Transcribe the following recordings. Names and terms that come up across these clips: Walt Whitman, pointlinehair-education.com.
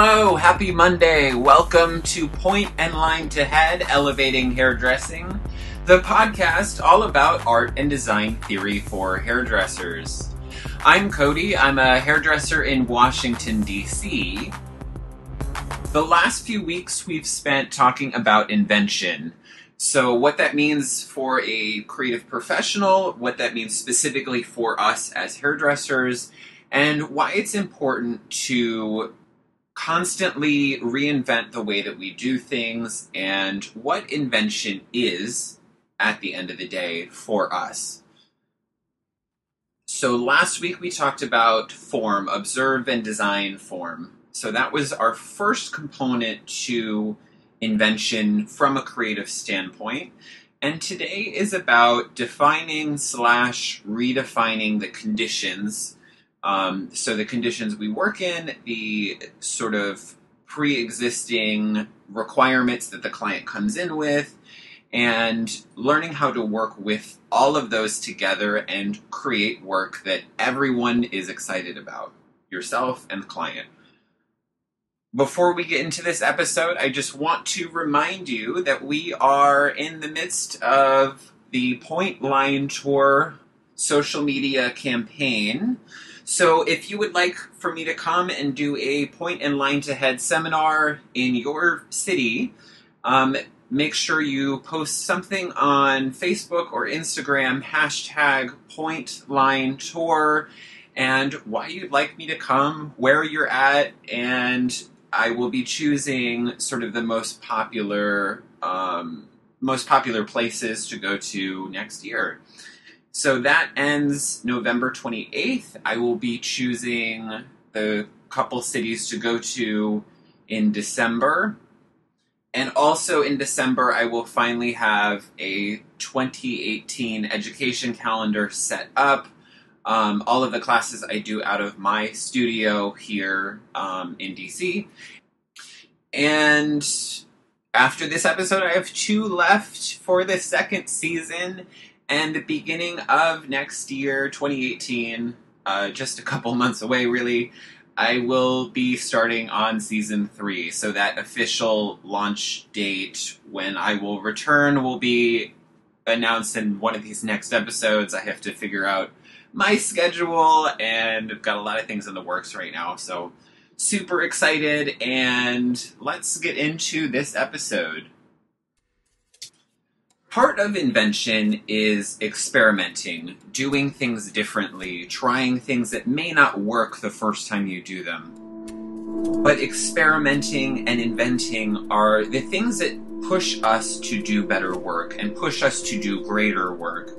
Hello, happy Monday. Welcome to Point and Line to Head, Elevating Hairdressing, the podcast all about art and design theory for hairdressers. I'm Cody. I'm a hairdresser in Washington, D.C. The last few weeks we've spent talking about invention. So what that means for a creative professional, what that means specifically for us as hairdressers, and why it's important to constantly reinvent the way that we do things and what invention is at the end of the day for us. So last week we talked about form, observe and design form. So that was our first component to invention from a creative standpoint. And today is about defining / redefining the conditions. So the conditions we work in, the sort of pre-existing requirements that the client comes in with, and learning how to work with all of those together and create work that everyone is excited about, yourself and the client. Before we get into this episode, I just want to remind you that we are in the midst of the Point Line Tour social media campaign. So if you would like for me to come and do a Point and Line to Head seminar in your city, make sure you post something on Facebook or Instagram, #PointLineTour, and why you'd like me to come, where you're at, and I will be choosing sort of the most popular places to go to next year. So that ends November 28th. I will be choosing the couple cities to go to in December. And also in December, I will finally have a 2018 education calendar set up. All of the classes I do out of my studio here in DC. And after this episode, I have 2 left for the second season. And the beginning of next year, 2018, just a couple months away really, I will be starting on season 3. So that official launch date when I will return will be announced in one of these next episodes. I have to figure out my schedule and I've got a lot of things in the works right now. So super excited, and let's get into this episode. Part of invention is experimenting, doing things differently, trying things that may not work the first time you do them. But experimenting and inventing are the things that push us to do better work and push us to do greater work.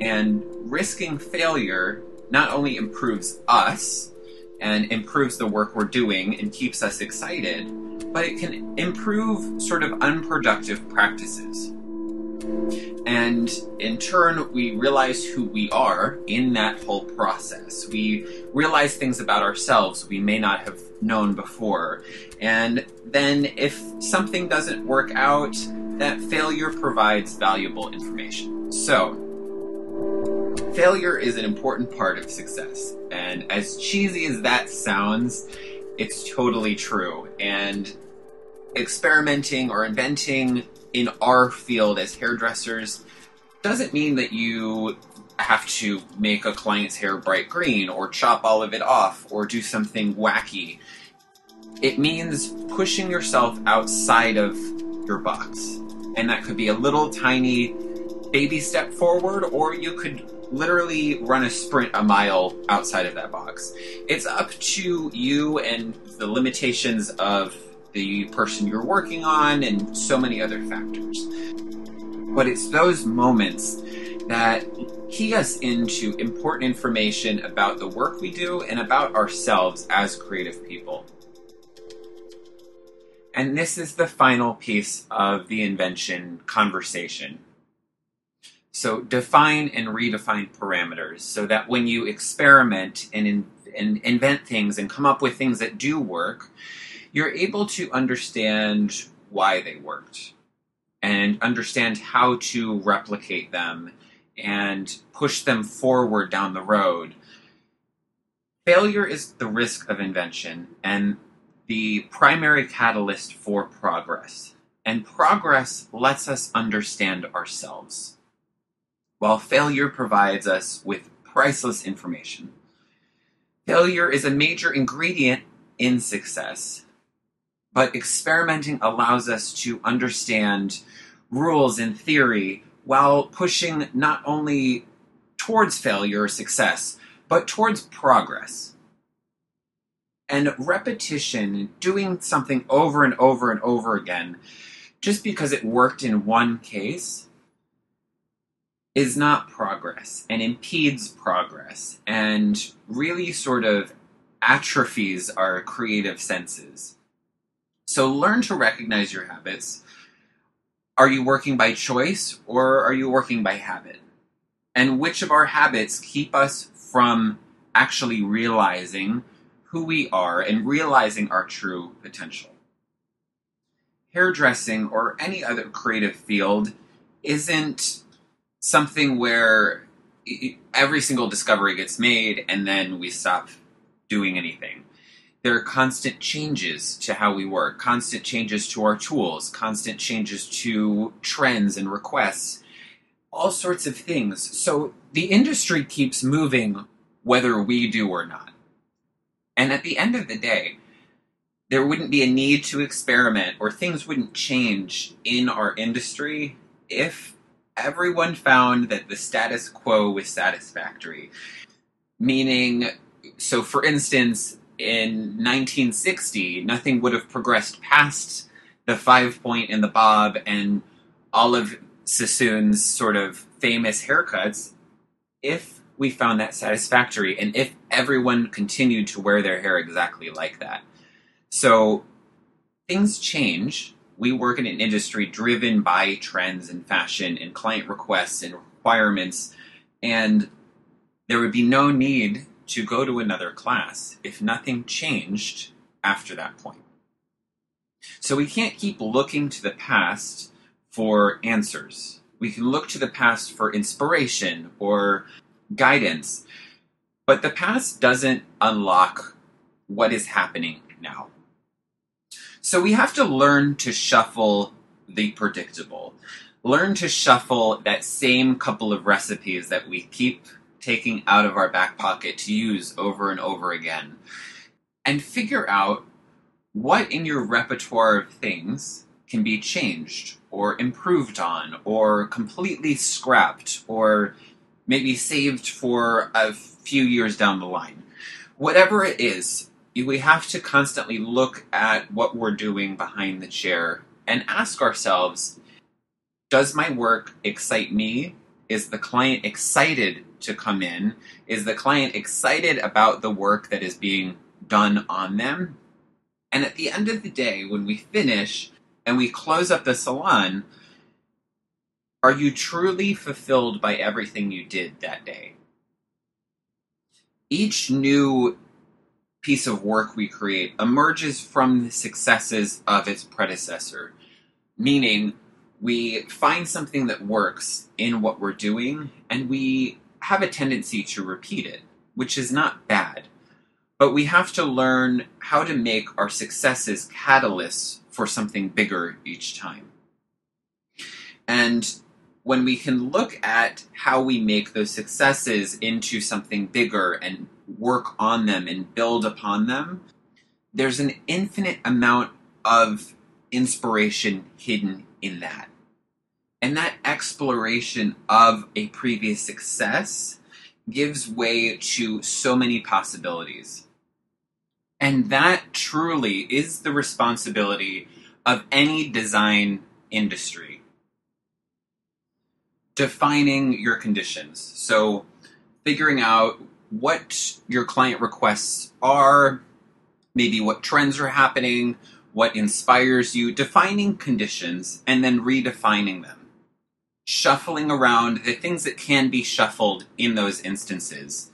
And risking failure not only improves us and improves the work we're doing and keeps us excited, but it can improve sort of unproductive practices. And in turn, we realize who we are in that whole process. We realize things about ourselves we may not have known before. And then if something doesn't work out, that failure provides valuable information. So, failure is an important part of success. And as cheesy as that sounds, it's totally true. And experimenting or inventing in our field as hairdressers doesn't mean that you have to make a client's hair bright green or chop all of it off or do something wacky. It means pushing yourself outside of your box. And that could be a little tiny baby step forward, or you could literally run a sprint a mile outside of that box. It's up to you and the limitations of the person you're working on, and so many other factors. But it's those moments that key us into important information about the work we do and about ourselves as creative people. And this is the final piece of the invention conversation. So define and redefine parameters so that when you experiment and invent things and come up with things that do work, you're able to understand why they worked and understand how to replicate them and push them forward down the road. Failure is the risk of invention, and the primary catalyst for progress. And progress lets us understand ourselves, while failure provides us with priceless information. Failure is a major ingredient in success, but experimenting allows us to understand rules and theory while pushing not only towards failure or success, but towards progress. And repetition, doing something over and over and over again, just because it worked in one case, is not progress and impedes progress and really sort of atrophies our creative senses. So learn to recognize your habits. Are you working by choice or are you working by habit? And which of our habits keep us from actually realizing who we are and realizing our true potential? Hairdressing or any other creative field isn't something where every single discovery gets made and then we stop doing anything. There are constant changes to how we work, constant changes to our tools, constant changes to trends and requests, all sorts of things. So the industry keeps moving whether we do or not. And at the end of the day, there wouldn't be a need to experiment or things wouldn't change in our industry if everyone found that the status quo was satisfactory. Meaning, so for instance, in 1960, nothing would have progressed past the 5 point and the bob and all of Sassoon's sort of famous haircuts if we found that satisfactory and if everyone continued to wear their hair exactly like that. So things change. We work in an industry driven by trends and fashion and client requests and requirements, and there would be no need to go to another class if nothing changed after that point. So we can't keep looking to the past for answers. We can look to the past for inspiration or guidance, but the past doesn't unlock what is happening now. So we have to learn to shuffle the predictable. Learn to shuffle that same couple of recipes that we keep taking out of our back pocket to use over and over again. And figure out what in your repertoire of things can be changed or improved on or completely scrapped or maybe saved for a few years down the line. Whatever it is, we have to constantly look at what we're doing behind the chair and ask ourselves, does my work excite me? Is the client excited to come in? Is the client excited about the work that is being done on them? And at the end of the day, when we finish and we close up the salon, are you truly fulfilled by everything you did that day? Each new piece of work we create emerges from the successes of its predecessor, meaning we find something that works in what we're doing and we have a tendency to repeat it, which is not bad, but we have to learn how to make our successes catalysts for something bigger each time. And when we can look at how we make those successes into something bigger and work on them and build upon them, there's an infinite amount of inspiration hidden in that. And that exploration of a previous success gives way to so many possibilities. And that truly is the responsibility of any design industry. Defining your conditions. So figuring out what your client requests are, maybe what trends are happening, what inspires you, defining conditions, and then redefining them. Shuffling around the things that can be shuffled in those instances.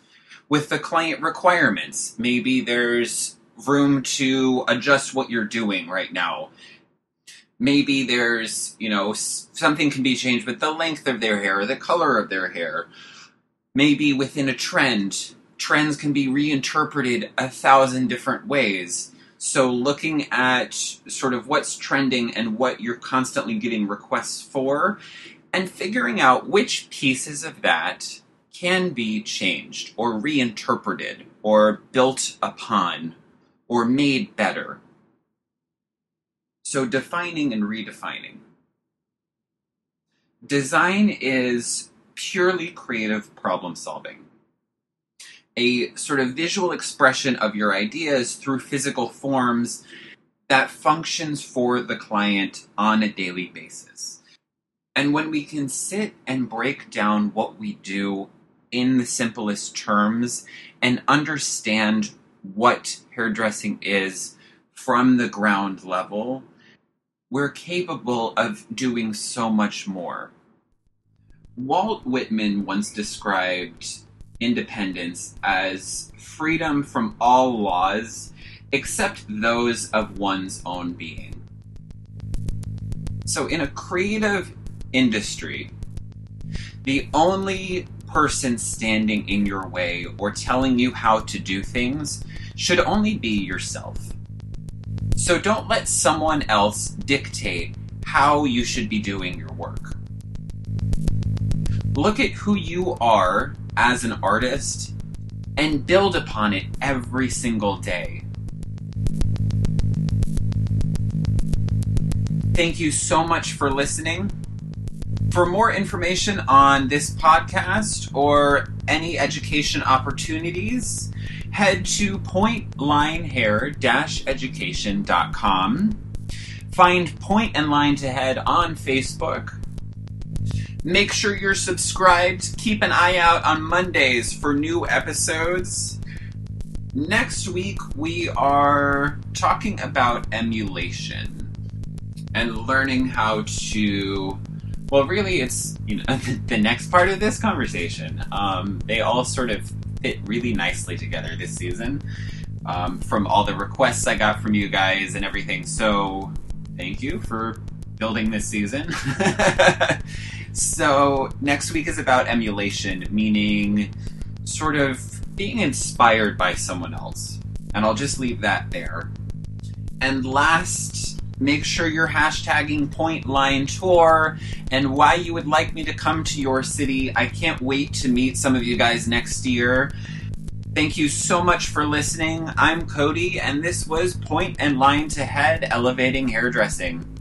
With the client requirements, maybe there's room to adjust what you're doing right now. Maybe there's, something can be changed with the length of their hair or the color of their hair. Maybe within a trend, trends can be reinterpreted 1,000 different ways. So looking at sort of what's trending and what you're constantly getting requests for, and figuring out which pieces of that can be changed or reinterpreted or built upon or made better. So defining and redefining. Design is purely creative problem solving. A sort of visual expression of your ideas through physical forms that functions for the client on a daily basis. And when we can sit and break down what we do in the simplest terms and understand what hairdressing is from the ground level, we're capable of doing so much more. Walt Whitman once described independence as freedom from all laws except those of one's own being. So in a creative industry, the only person standing in your way or telling you how to do things should only be yourself. So don't let someone else dictate how you should be doing your work. Look at who you are as an artist and build upon it every single day. Thank you so much for listening. For more information on this podcast or any education opportunities, head to pointlinehair-education.com. Find Point and Line to Head on Facebook. Make sure you're subscribed. Keep an eye out on Mondays for new episodes. Next week, we are talking about emulation and learning how to... Well, really, it's the next part of this conversation. They all sort of fit really nicely together this season from all the requests I got from you guys and everything. So thank you for building this season. So next week is about emulation, meaning sort of being inspired by someone else. And I'll just leave that there. And last, make sure you're hashtagging Point Line Tour and why you would like me to come to your city. I can't wait to meet some of you guys next year. Thank you so much for listening. I'm Cody, and this was Point and Line to Head, Elevating Hairdressing.